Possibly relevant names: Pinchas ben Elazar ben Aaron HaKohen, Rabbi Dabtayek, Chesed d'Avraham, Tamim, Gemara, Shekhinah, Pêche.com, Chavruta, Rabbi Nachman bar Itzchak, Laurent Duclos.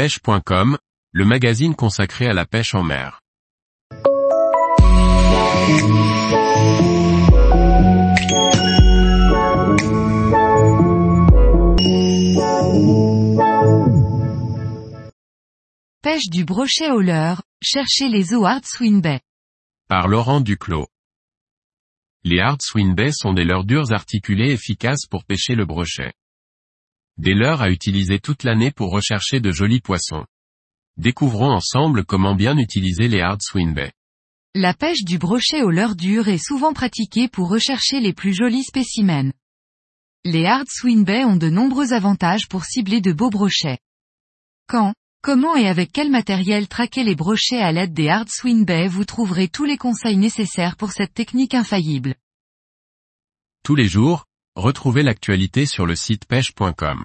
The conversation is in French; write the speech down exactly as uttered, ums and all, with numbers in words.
pêche point com, le magazine consacré à la pêche en mer. Pêche du brochet au leurre, cherchez les eaux Hard Swimbait. Par Laurent Duclos. Les Hard Swimbait sont des leurres durs articulés efficaces pour pêcher le brochet. Des leurres à utiliser toute l'année pour rechercher de jolis poissons. Découvrons ensemble comment bien utiliser les Hard Swimbait. La pêche du brochet au leurre dur est souvent pratiquée pour rechercher les plus jolis spécimens. Les Hard Swimbait ont de nombreux avantages pour cibler de beaux brochets. Quand, comment et avec quel matériel traquer les brochets à l'aide des Hard Swimbait, vous trouverez tous les conseils nécessaires pour cette technique infaillible. Tous les jours, retrouvez l'actualité sur le site pêche point com.